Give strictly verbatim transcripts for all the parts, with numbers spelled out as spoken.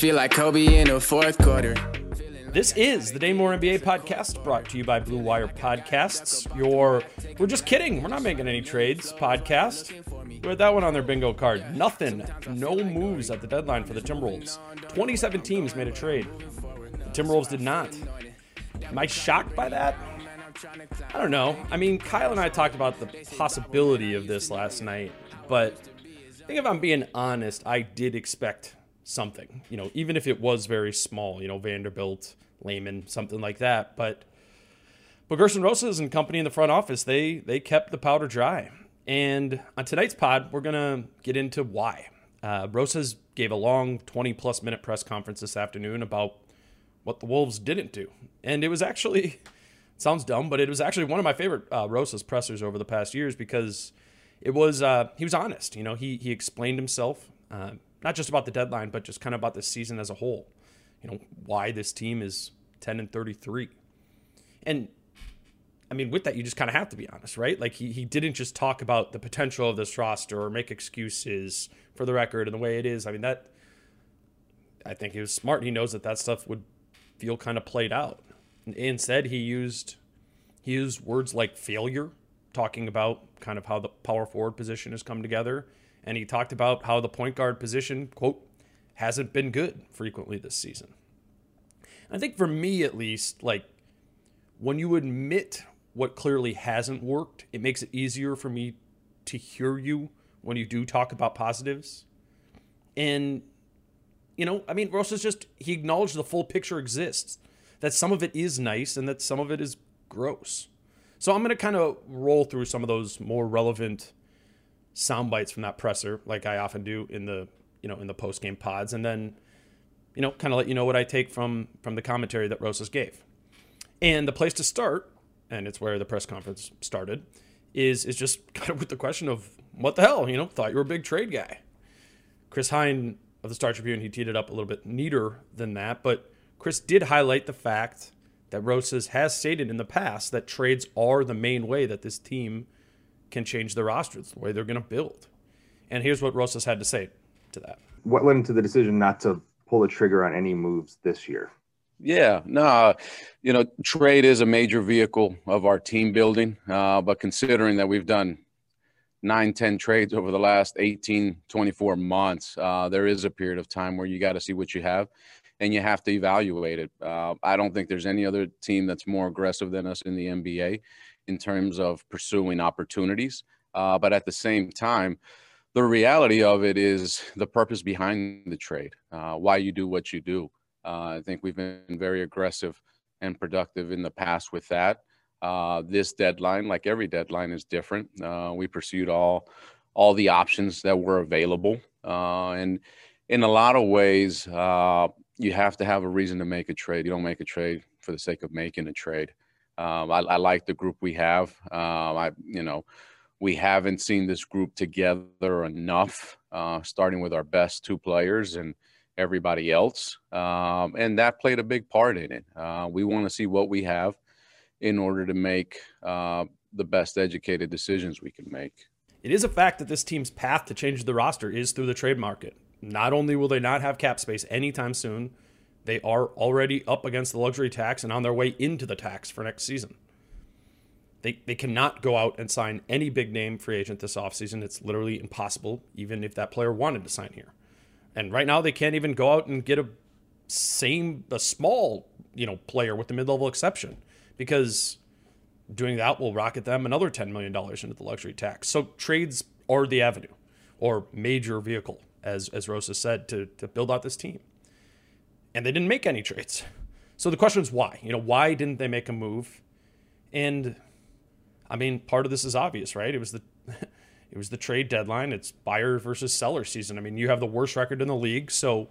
Feel like Kobe in the fourth quarter. This is the Dane More N B A podcast brought to you by Blue Wire Podcasts. Your we're just kidding. We're not making any trades podcast. Put that one on their bingo card. Nothing. No moves at the deadline for the Timberwolves. twenty-seven teams made a trade. The Timberwolves did not. Am I shocked by that? I don't know. I mean, Kyle and I talked about the possibility of this last night, but I think if I'm being honest, I did expect something, you know, even if it was very small, you know, Vanderbilt, Layman, something like that. But but Gersson Rosas and company in the front office, they they kept the powder dry. And on tonight's pod, we're gonna get into why. Uh, Rosas gave a long twenty plus minute press conference this afternoon about what the Wolves didn't do, and it was actually, it sounds dumb, but it was actually one of my favorite uh, Rosas pressers over the past years, because it was uh, he was honest. You know, he he explained himself. Uh, Not just about the deadline, but just kind of about the season as a whole. You know, why this team is ten and thirty-three. And, I mean, with that, you just kind of have to be honest, right? Like, he, he didn't just talk about the potential of this roster or make excuses for the record and the way it is. I mean, that, I think he was smart. He knows that that stuff would feel kind of played out. And instead, he used, he used words like failure, talking about kind of how the power forward position has come together. And he talked about how the point guard position, quote, hasn't been good frequently this season. I think for me, at least, like, when you admit what clearly hasn't worked, it makes it easier for me to hear you when you do talk about positives. And, you know, I mean, Rosas just, he acknowledged the full picture exists, that some of it is nice and that some of it is gross. So I'm going to kind of roll through some of those more relevant sound bites from that presser, like I often do in the, you know, in the post game pods, and then, you know, kind of let you know what I take from from the commentary that Rosas gave. And the place to start, and it's where the press conference started, is is just kind of with the question of what the hell, you know, thought you were a big trade guy. Chris Hine of the Star Tribune, he teed it up a little bit neater than that, but Chris did highlight the fact that Rosas has stated in the past that trades are the main way that this team can change their roster. It's the way they're going to build. And here's what Rosas had to say to that. What led into the decision not to pull the trigger on any moves this year? Yeah, no, you know, trade is a major vehicle of our team building, uh, but considering that we've done nine, ten trades over the last eighteen, twenty-four months, uh, there is a period of time where you got to see what you have and you have to evaluate it. Uh, I don't think there's any other team that's more aggressive than us in the N B A in terms of pursuing opportunities. Uh, but at the same time, the reality of it is the purpose behind the trade, uh, why you do what you do. Uh, I think we've been very aggressive and productive in the past with that. uh, this deadline, like every deadline, is different. Uh, we pursued all all the options that were available. Uh, and in a lot of ways, uh, you have to have a reason to make a trade. You don't make a trade for the sake of making a trade. Um, I, I like the group we have. Um, I, you know, we haven't seen this group together enough, uh, starting with our best two players and everybody else. Um, and that played a big part in it. Uh, we want to see what we have in order to make uh, the best educated decisions we can make. It is a fact that this team's path to change the roster is through the trade market. Not only will they not have cap space anytime soon, they are already up against the luxury tax and on their way into the tax for next season. They they cannot go out and sign any big name free agent this offseason. It's literally impossible, even if that player wanted to sign here. And right now they can't even go out and get a same a small, you know, player with the mid-level exception, because doing that will rocket them another ten million dollars into the luxury tax. So trades are the avenue, or major vehicle, as as Rosa said, to to build out this team. And they didn't make any trades. So the question is why? You know, why didn't they make a move? And, I mean, part of this is obvious, right? It was the it was the trade deadline. It's buyer versus seller season. I mean, you have the worst record in the league, so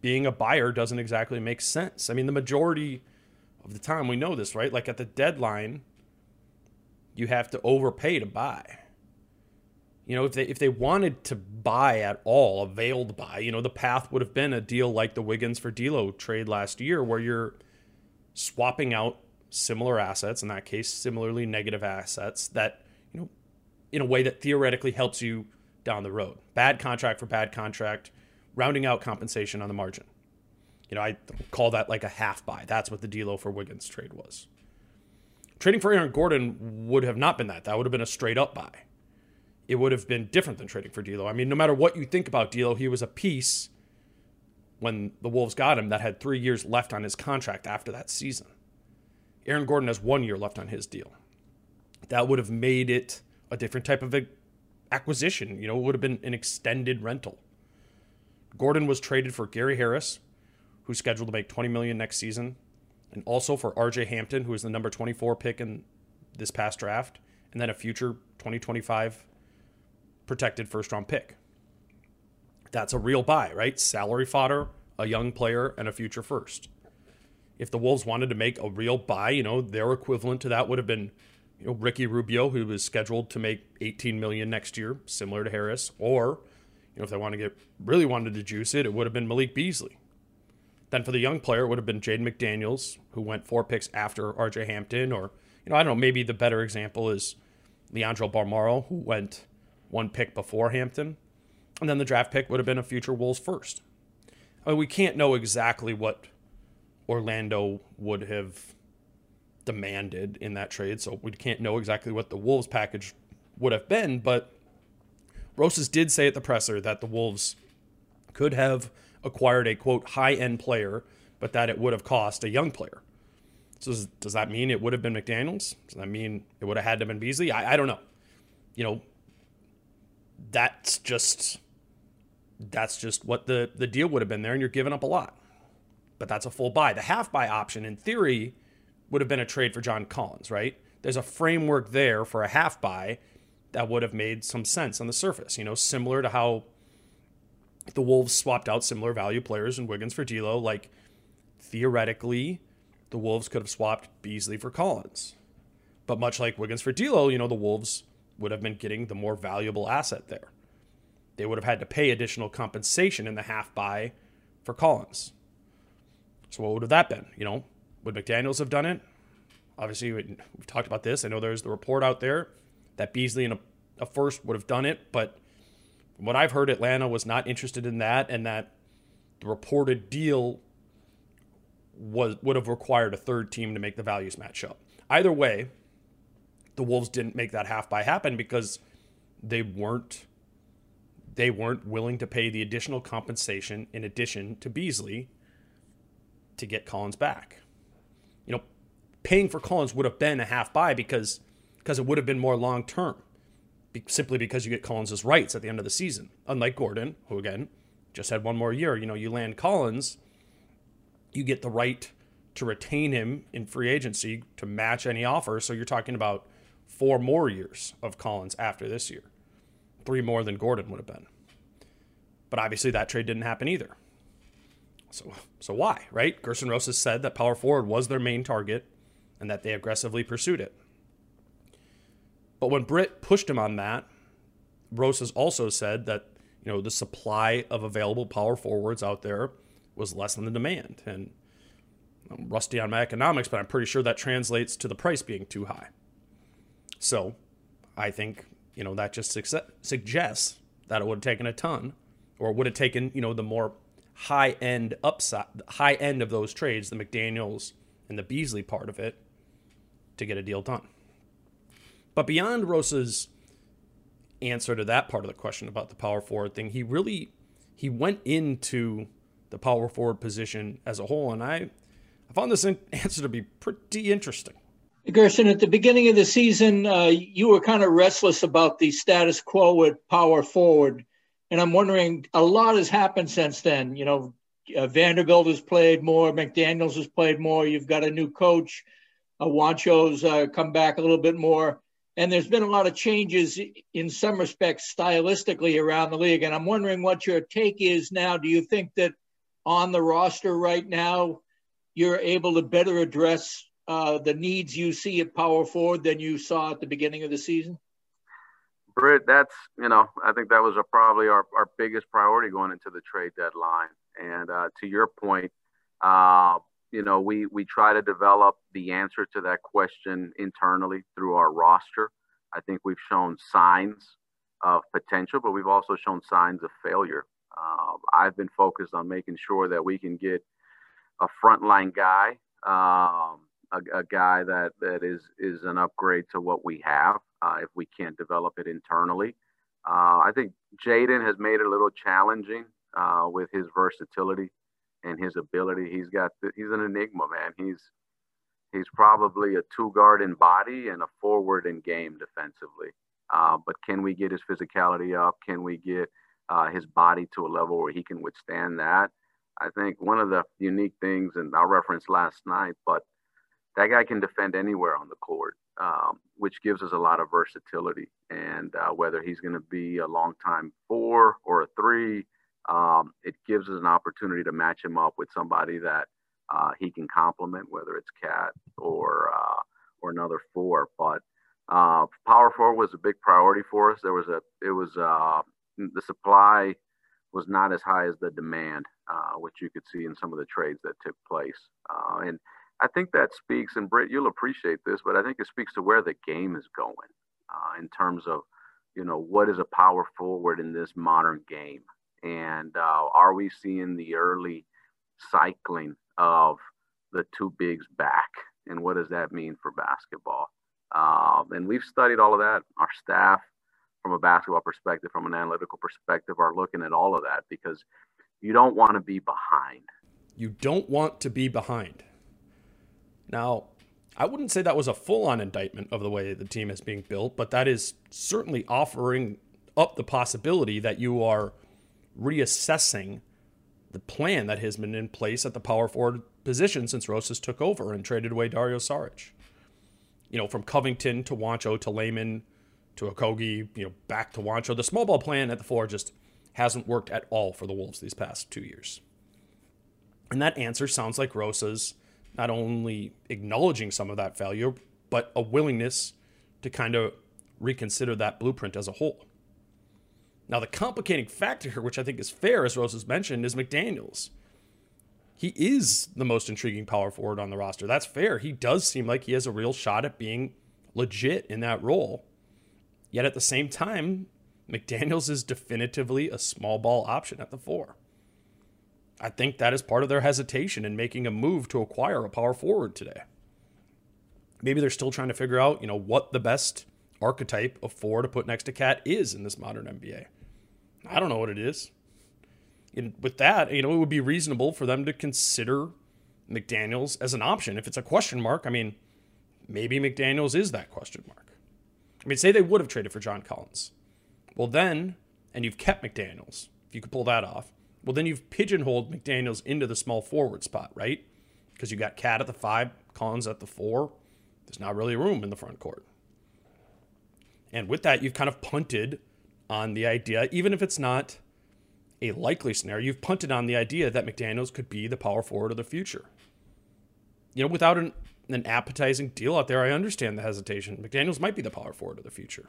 being a buyer doesn't exactly make sense. I mean, the majority of the time we know this, right? Like at the deadline, you have to overpay to buy. You know, if they if they wanted to buy at all, a veiled buy, you know, the path would have been a deal like the Wiggins for D'Lo trade last year, where you're swapping out similar assets, in that case, similarly negative assets, that, you know, in a way that theoretically helps you down the road. Bad contract for bad contract, rounding out compensation on the margin. You know, I call that like a half buy. That's what the D'Lo for Wiggins trade was. Trading for Aaron Gordon would have not been that. That would have been a straight up buy. It would have been different than trading for D'Lo. I mean, no matter what you think about D'Lo, he was a piece when the Wolves got him that had three years left on his contract after that season. Aaron Gordon has one year left on his deal. That would have made it a different type of acquisition. You know, it would have been an extended rental. Gordon was traded for Gary Harris, who's scheduled to make twenty million dollars next season, and also for R J Hampton, who is the number twenty-four pick in this past draft, and then a future twenty twenty-five protected first-round pick. That's a real buy, right? Salary fodder, a young player, and a future first. If the Wolves wanted to make a real buy, you know, their equivalent to that would have been, you know, Ricky Rubio, who was scheduled to make eighteen million dollars next year, similar to Harris. Or, you know, if they want to get really wanted to juice it, it would have been Malik Beasley. Then for the young player, it would have been Jaden McDaniels, who went four picks after R J Hampton. Or, you know, I don't know, maybe the better example is Leandro Barmaro, who went one pick before Hampton, and then the draft pick would have been a future Wolves first. I mean, we can't know exactly what Orlando would have demanded in that trade, so we can't know exactly what the Wolves package would have been, but Rosas did say at the presser that the Wolves could have acquired a, quote, high-end player, but that it would have cost a young player. So does that mean it would have been McDaniels? Does that mean it would have had to have been Beasley? I, I don't know. You know, That's just that's just what the, the deal would have been there, and you're giving up a lot. But that's a full buy. The half buy option, in theory, would have been a trade for John Collins, right? There's a framework there for a half buy that would have made some sense on the surface, you know, similar to how the Wolves swapped out similar value players in Wiggins for D'Lo. Like, theoretically, the Wolves could have swapped Beasley for Collins. But much like Wiggins for D'Lo, you know, the Wolves would have been getting the more valuable asset there. They would have had to pay additional compensation in the half buy for Collins. So what would have that been? You know, would McDaniels have done it? Obviously, we've talked about this. I know there's the report out there that Beasley and a, a first would have done it, but from what I've heard, Atlanta was not interested in that, and that the reported deal was would have required a third team to make the values match up. Either way, the Wolves didn't make that half buy happen because they weren't they weren't willing to pay the additional compensation in addition to Beasley to get Collins back. You know, paying for Collins would have been a half buy because because it would have been more long term, be, simply because you get Collins's rights at the end of the season. Unlike Gordon, who again just had one more year, you know, you land Collins, you get the right to retain him in free agency to match any offer. So you're talking about four more years of Collins after this year, three more than Gordon would have been. But obviously that trade didn't happen either. So so why, right? Gersson Rosas said that power forward was their main target and that they aggressively pursued it. But when Britt pushed him on that, Rosas also said that, you know, the supply of available power forwards out there was less than the demand. And I'm rusty on my economics, but I'm pretty sure that translates to the price being too high. So I think, you know, that just success, suggests that it would have taken a ton, or would have taken, you know, the more high end upside, high end of those trades, the McDaniels and the Beasley part of it, to get a deal done. But beyond Rosa's answer to that part of the question about the power forward thing, he really, he went into the power forward position as a whole, and I, I found this in- answer to be pretty interesting. Gersson, at the beginning of the season, uh, you were kind of restless about the status quo at power forward. And I'm wondering, a lot has happened since then. You know, uh, Vanderbilt has played more. McDaniels has played more. You've got a new coach. Uh, Wancho's uh, come back a little bit more. And there's been a lot of changes in some respects stylistically around the league. And I'm wondering what your take is now. Do you think that on the roster right now, you're able to better address uh, the needs you see at power forward than you saw at the beginning of the season? Britt, that's, you know, I think that was a, probably our, our biggest priority going into the trade deadline. And uh, to your point, uh, you know, we, we try to develop the answer to that question internally through our roster. I think we've shown signs of potential, but we've also shown signs of failure. Uh, I've been focused on making sure that we can get a frontline guy, um, a, a guy that, that is, is an upgrade to what we have. Uh, if we can't develop it internally. Uh, I think Jaden has made it a little challenging uh, with his versatility and his ability. He's got, the, he's an enigma, man. He's, he's probably a two guard in body and a forward in game defensively. Uh, but can we get his physicality up? Can we get uh, his body to a level where he can withstand that? I think one of the unique things, and I'll reference last night, but that guy can defend anywhere on the court. Um, which gives us a lot of versatility. And uh, whether he's going to be a long-time four or a three, um, it gives us an opportunity to match him up with somebody that uh, he can complement, whether it's K A T or uh, or another four. But uh, power forward was a big priority for us. There was a it was uh, the supply was not as high as the demand, uh, which you could see in some of the trades that took place. Uh, and I think that speaks, and Britt, you'll appreciate this, but I think it speaks to where the game is going uh, in terms of, you know, what is a power forward in this modern game? And uh, are we seeing the early cycling of the two bigs back? And what does that mean for basketball? Um, and we've studied all of that. Our staff, from a basketball perspective, from an analytical perspective, are looking at all of that because you don't want to be behind. You don't want to be behind. Now, I wouldn't say that was a full-on indictment of the way the team is being built, but that is certainly offering up the possibility that you are reassessing the plan that has been in place at the power forward position since Rosas took over and traded away Dario Saric. You know, from Covington to Wancho to Layman to Okogie, you know, back to Wancho. The small ball plan at the floor just hasn't worked at all for the Wolves these past two years. And that answer sounds like Rosas not only acknowledging some of that failure, but a willingness to kind of reconsider that blueprint as a whole. Now, the complicating factor here, which I think is fair, as Rose has mentioned, is McDaniels. He is the most intriguing power forward on the roster. That's fair. He does seem like he has a real shot at being legit in that role. Yet at the same time, McDaniels is definitively a small ball option at the four. I think that is part of their hesitation in making a move to acquire a power forward today. Maybe they're still trying to figure out, you know, what the best archetype of four to put next to K A T is in this modern N B A. I don't know what it is. And with that, you know, it would be reasonable for them to consider McDaniels as an option. If it's a question mark, I mean, maybe McDaniels is that question mark. I mean, say they would have traded for John Collins. Well, then, and you've kept McDaniels, if you could pull that off. Well, then you've pigeonholed McDaniels into the small forward spot, right? because you got Cat at the five, Collins at the four. There's not really room in the front court. And with that, you've kind of punted on the idea, even if it's not a likely scenario, you've punted on the idea that McDaniels could be the power forward of the future. You know, without an, an appetizing deal out there, I understand the hesitation. McDaniels might be the power forward of the future.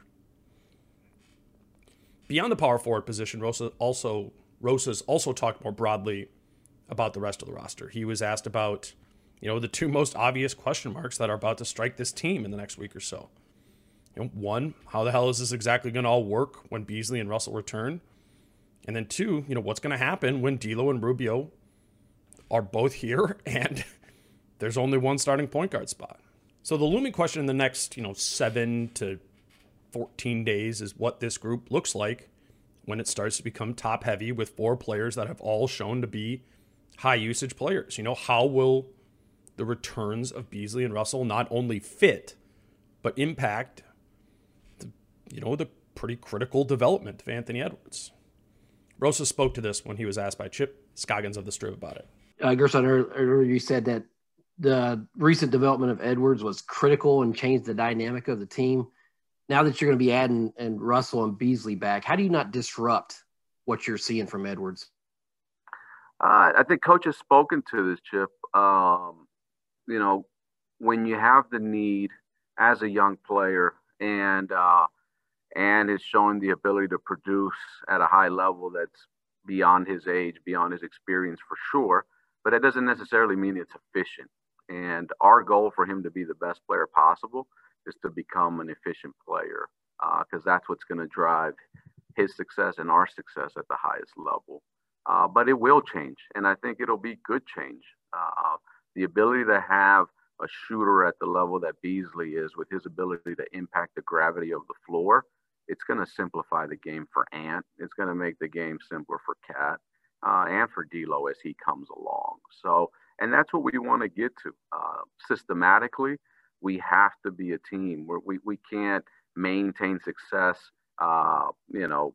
Beyond the power forward position, Rosas also, Rosas also talked more broadly about the rest of the roster. He was asked about, you know, the two most obvious question marks that are about to strike this team in the next week or so. You know, one, how the hell is this exactly going to all work when Beasley and Russell return? And then two, you know, what's going to happen when D'Lo and Rubio are both here and there's only one starting point guard spot? So the looming question in the next, you know, seven to fourteen days is what this group looks like when it starts to become top heavy with four players that have all shown to be high usage players. You know, how will the returns of Beasley and Russell not only fit, but impact the, you know, the pretty critical development of Anthony Edwards? Rosas spoke to this when he was asked by Chip Scoggins of The Strip about it. Uh, Gersson, earlier you said that the recent development of Edwards was critical and changed the dynamic of the team. Now that you're going to be adding and Russell and Beasley back, how do you not disrupt what you're seeing from Edwards? Uh, I think Coach has spoken to this, Chip. Um, you know, when you have the need as a young player and uh, and is showing the ability to produce at a high level that's beyond his age, beyond his experience for sure, but that doesn't necessarily mean it's efficient. And our goal for him to be the best player possible is to become an efficient player, because uh, that's what's going to drive his success and our success at the highest level. Uh, but it will change, and I think it'll be good change. Uh, the ability to have a shooter at the level that Beasley is, with his ability to impact the gravity of the floor, it's going to simplify the game for Ant. It's going to make the game simpler for Cat uh, and for D'Lo as he comes along. So, and that's what we want to get to. Uh, systematically, we have to be a team where we, we can't maintain success. Uh, you know,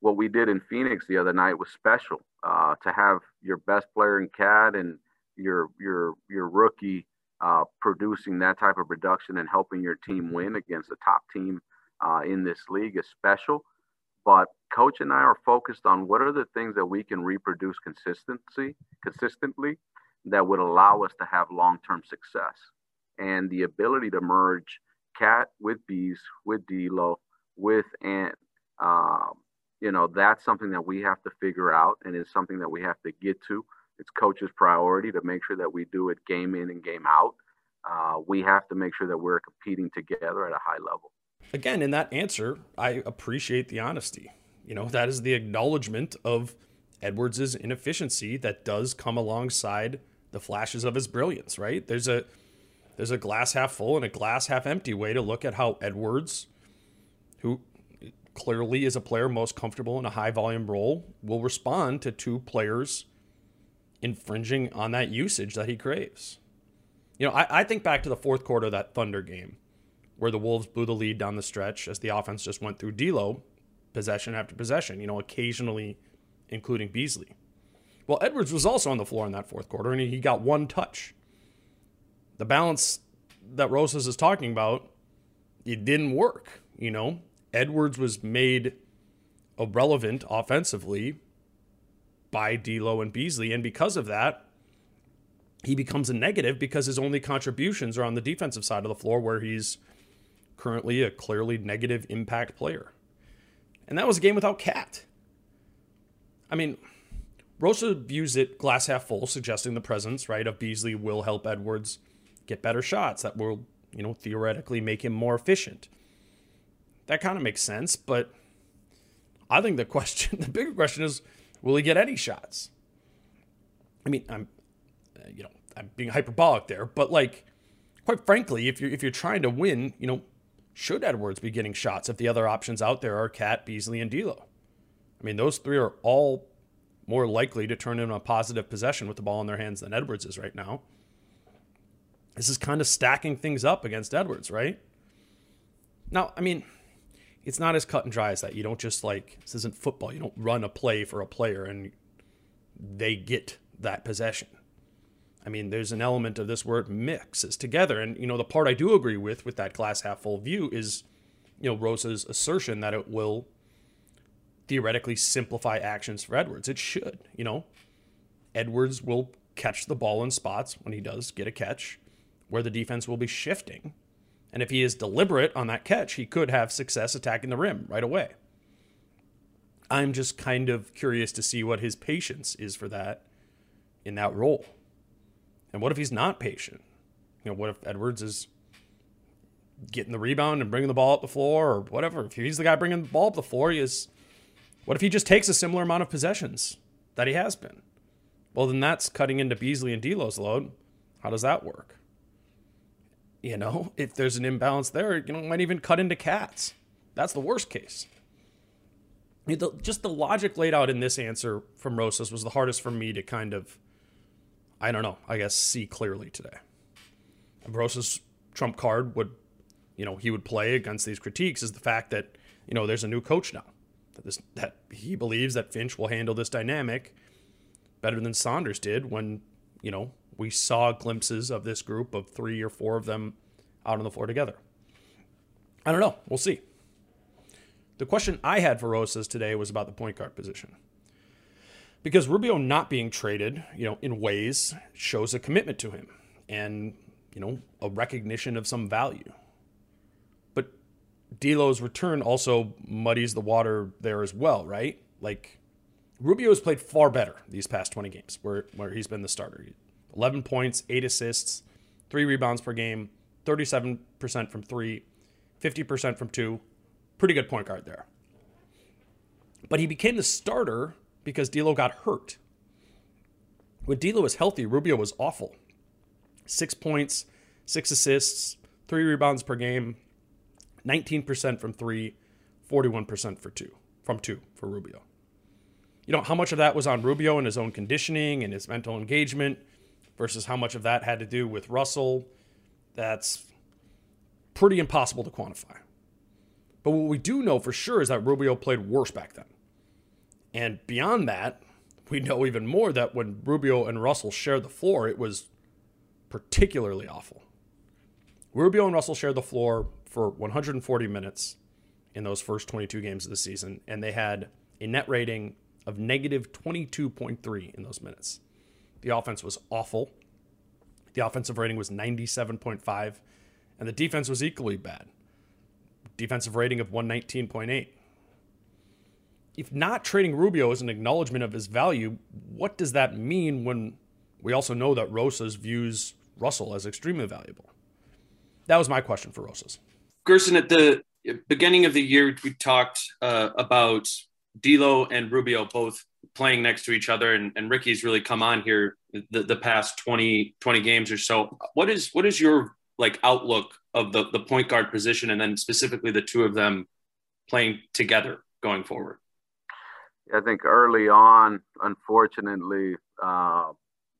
what we did in Phoenix the other night was special. Uh, to have your best player in C A D and your your your rookie uh, producing that type of production and helping your team win against the top team uh, in this league is special. But Coach and I are focused on what are the things that we can reproduce consistency consistently that would allow us to have long-term success. And the ability to merge Cat with Bees, with D'Lo, with Ant, um, you know, that's something that we have to figure out, and it's something that we have to get to. It's Coach's priority to make sure that we do it game in and game out. Uh, we have to make sure that we're competing together at a high level. Again, in that answer, I appreciate the honesty. You know, that is the acknowledgement of Edwards' inefficiency that does come alongside the flashes of his brilliance, right? There's a There's a glass half full and a glass half empty way to look at how Edwards, who clearly is a player most comfortable in a high volume role, will respond to two players infringing on that usage that he craves. You know, I, I think back to the fourth quarter of that Thunder game where the Wolves blew the lead down the stretch as the offense just went through D'Lo possession after possession, you know, occasionally including Beasley. Well, Edwards was also on the floor in that fourth quarter and he got one touch. The balance that Rosas is talking about, it didn't work, you know. Edwards was made irrelevant offensively by D'Lo and Beasley, and because of that, he becomes a negative because his only contributions are on the defensive side of the floor where he's currently a clearly negative impact player. And that was a game without Cat. I mean, Rosas views it glass half full, suggesting the presence, right, of Beasley will help Edwards get better shots that will, you know, theoretically make him more efficient. That kind of makes sense, but I think the question, the bigger question is, will he get any shots? I mean, I'm, you know, I'm being hyperbolic there, but like, quite frankly, if you're, if you're trying to win, you know, should Edwards be getting shots if the other options out there are Cat, Beasley, and D'Lo? I mean, those three are all more likely to turn in a positive possession with the ball in their hands than Edwards is right now. This is kind of stacking things up against Edwards, right? Now, I mean, it's not as cut and dry as that. You don't just like, this isn't football. You don't run a play for a player and they get that possession. I mean, there's an element of this where it mixes together. And, you know, the part I do agree with, with that glass half full view is, you know, Rosa's assertion that it will theoretically simplify actions for Edwards. It should, you know, Edwards will catch the ball in spots when he does get a catch where the defense will be shifting. And if he is deliberate on that catch, he could have success attacking the rim right away. I'm just kind of curious to see what his patience is for that in that role. And what if he's not patient? You know, what if Edwards is getting the rebound and bringing the ball up the floor or whatever? If he's the guy bringing the ball up the floor, he is. What if he just takes a similar amount of possessions that he has been? Well, then that's cutting into Beasley and D'Lo's load. How does that work? You know, if there's an imbalance there, you know, it might even cut into K A T's. That's the worst case. Just the logic laid out in this answer from Rosas was the hardest for me to kind of, I don't know, I guess, see clearly today. And Rosas' trump card would, you know, he would play against these critiques is the fact that, you know, there's a new coach now. That, this, that he believes that Finch will handle this dynamic better than Saunders did when, you know, we saw glimpses of this group of three or four of them out on the floor together. I don't know. We'll see. The question I had for Rosas today was about the point guard position. Because Rubio not being traded, you know, in ways shows a commitment to him and, you know, a recognition of some value. But D'Lo's return also muddies the water there as well, right? Like, Rubio has played far better these past twenty games where, where he's been the starter. eleven points, eight assists, three rebounds per game, thirty-seven percent from three, fifty percent from two. Pretty good point guard there. But he became the starter because D'Lo got hurt. When D'Lo was healthy, Rubio was awful. Six points, six assists, three rebounds per game, nineteen percent from three, forty-one percent for two, from two for Rubio. You know, how much of that was on Rubio and his own conditioning and his mental engagement versus how much of that had to do with Russell, that's pretty impossible to quantify. But what we do know for sure is that Rubio played worse back then. And beyond that, we know even more that when Rubio and Russell shared the floor, it was particularly awful. Rubio and Russell shared the floor for one hundred forty minutes in those first twenty-two games of the season, and they had a net rating of negative twenty-two point three in those minutes. The offense was awful. The offensive rating was ninety-seven point five, and the defense was equally bad. Defensive rating of one nineteen point eight. If not trading Rubio is an acknowledgement of his value, what does that mean when we also know that Rosas views Russell as extremely valuable? That was my question for Rosas. Gersson, at the beginning of the year, we talked uh, about D'Lo and Rubio both playing next to each other, and, and Ricky's really come on here the, the past twenty, twenty games or so. What is what is your like outlook of the, the point guard position, and then specifically the two of them playing together going forward? I think early on, unfortunately, uh,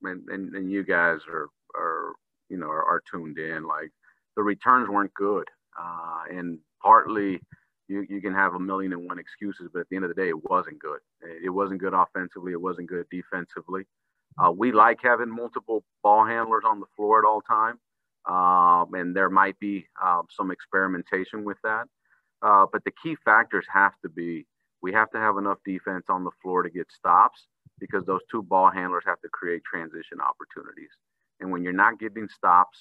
and, and, and you guys are, are you know, are, are tuned in, like the returns weren't good. Uh, and partly you, you can have a million and one excuses, but at the end of the day, it wasn't good. It wasn't good offensively. It wasn't good defensively. Uh, we like having multiple ball handlers on the floor at all time. Um, and there might be uh, some experimentation with that. Uh, but the key factors have to be, we have to have enough defense on the floor to get stops, because those two ball handlers have to create transition opportunities. And when you're not getting stops,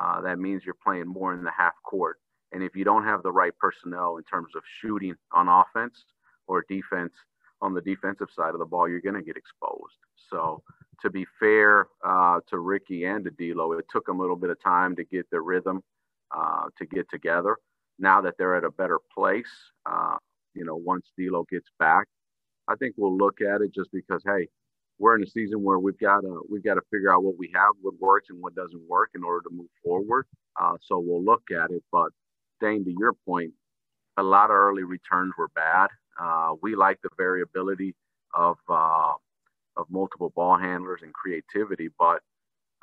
uh, that means you're playing more in the half court. And if you don't have the right personnel in terms of shooting on offense or defense on the defensive side of the ball, you're going to get exposed. So to be fair uh, to Ricky and to D'Lo, it took them a little bit of time to get their rhythm, uh, to get together. Now that they're at a better place, uh, you know, once D'Lo gets back, I think we'll look at it, just because, hey, we're in a season where we've got to we've got to figure out what we have, what works and what doesn't work in order to move forward. Uh, so we'll look at it. But Dane, to your point, a lot of early returns were bad. Uh, we like the variability of uh, of multiple ball handlers and creativity, but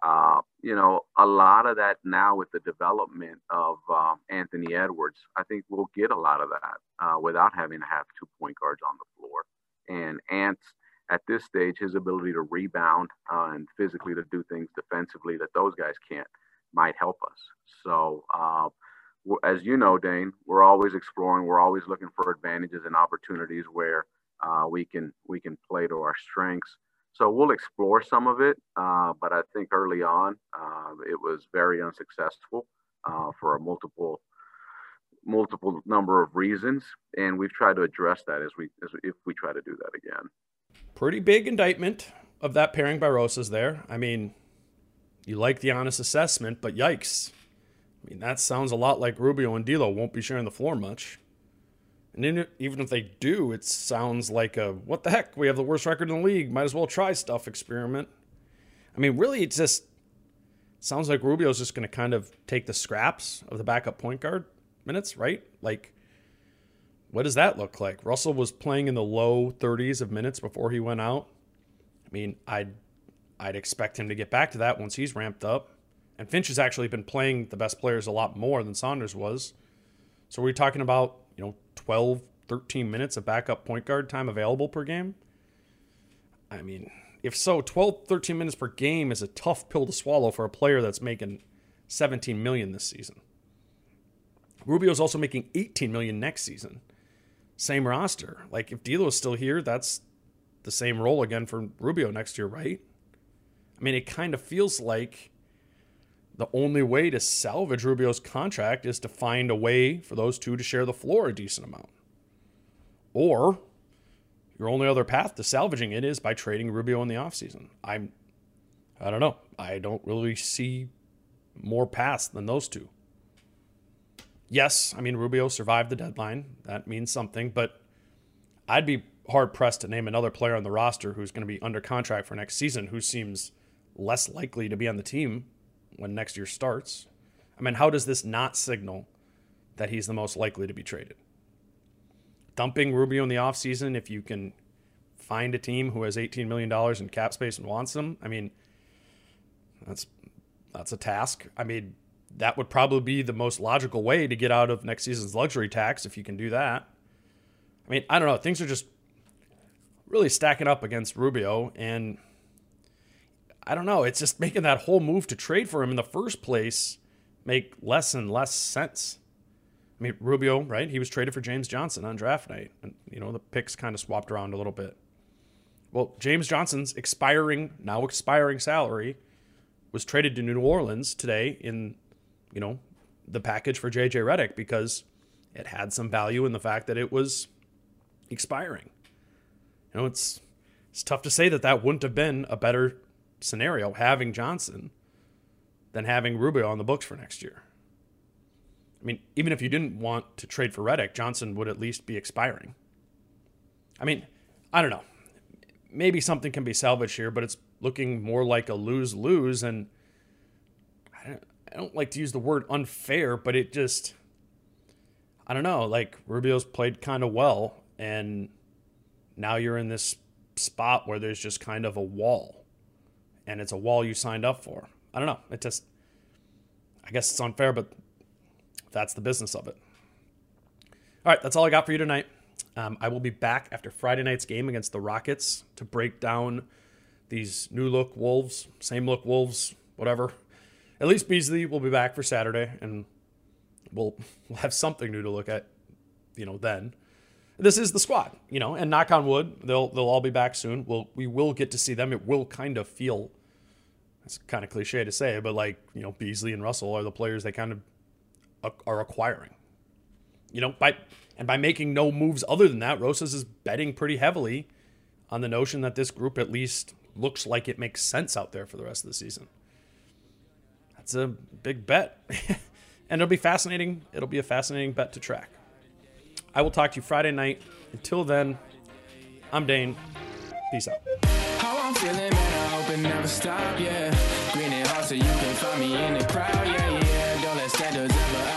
uh, you know, a lot of that now with the development of um, Anthony Edwards, I think we'll get a lot of that uh, without having to have two point guards on the floor. And Ant's at this stage, his ability to rebound uh, and physically to do things defensively that those guys can't might help us. So uh, as you know, Dane, we're always exploring. We're always looking for advantages and opportunities where uh, we can we can play to our strengths. So we'll explore some of it, uh, but I think early on uh, it was very unsuccessful uh, for a multiple multiple number of reasons, and we've tried to address that as we as if we try to do that again. Pretty big indictment of that pairing by Rosas there. I mean, you like the honest assessment, but yikes. I mean, that sounds a lot like Rubio and D'Lo won't be sharing the floor much. And even if they do, it sounds like a, what the heck, we have the worst record in the league, might as well try stuff experiment. I mean, really, it just sounds like Rubio's just going to kind of take the scraps of the backup point guard minutes, right? Like, what does that look like? Russell was playing in the low thirties of minutes before he went out. I mean, I'd, I'd expect him to get back to that once he's ramped up. And Finch has actually been playing the best players a lot more than Saunders was. So we're talking about, you know, twelve, thirteen minutes of backup point guard time available per game. I mean, if so, twelve, thirteen minutes per game is a tough pill to swallow for a player that's making seventeen million dollars this season. Rubio's also making eighteen million dollars next season. Same roster. Like, if D'Lo is still here, that's the same role again for Rubio next year, right? I mean, it kind of feels like the only way to salvage Rubio's contract is to find a way for those two to share the floor a decent amount. Or your only other path to salvaging it is by trading Rubio in the offseason. I'm, I don't know. I don't really see more paths than those two. Yes, I mean, Rubio survived the deadline. That means something. But I'd be hard-pressed to name another player on the roster who's going to be under contract for next season who seems less likely to be on the team when next year starts. I mean, how does this not signal that he's the most likely to be traded? Dumping Rubio in the offseason if you can find a team who has eighteen million dollars in cap space and wants him? I mean, that's that's a task. I mean, that would probably be the most logical way to get out of next season's luxury tax if you can do that. I mean, I don't know. Things are just really stacking up against Rubio, and I don't know. It's just making that whole move to trade for him in the first place make less and less sense. I mean, Rubio, right? He was traded for James Johnson on draft night, and, you know, the picks kind of swapped around a little bit. Well, James Johnson's expiring, now expiring salary was traded to New Orleans today in, you know, the package for J J Redick because it had some value in the fact that it was expiring. You know, it's it's tough to say that that wouldn't have been a better scenario, having Johnson, than having Rubio on the books for next year. I mean, even if you didn't want to trade for Redick, Johnson would at least be expiring. I mean, I don't know. Maybe something can be salvaged here, but it's looking more like a lose-lose, and I don't I don't like to use the word unfair, but it just, I don't know, like Rubio's played kind of well, and now you're in this spot where there's just kind of a wall, and it's a wall you signed up for. I don't know. It just, I guess it's unfair, but that's the business of it. All right, that's all I got for you tonight. Um, I will be back after Friday night's game against the Rockets to break down these new look Wolves, same look Wolves, whatever. At least Beasley will be back for Saturday, and we'll we'll have something new to look at, you know, then. This is the squad, you know, and knock on wood, they'll they'll all be back soon. We'll, we will get to see them. It will kind of feel, it's kind of cliche to say, but like, you know, Beasley and Russell are the players they kind of are acquiring. You know, by and by making no moves other than that, Rosas is betting pretty heavily on the notion that this group at least looks like it makes sense out there for the rest of the season. It's a big bet, and it'll be fascinating. It'll be a fascinating bet to track. I will talk to you Friday night. Until then, I'm Dane. Peace out. How I'm feeling, man, I hope it never stop, yeah. Green and hard so you can find me in the crowd, yeah, yeah. Don't let standards ever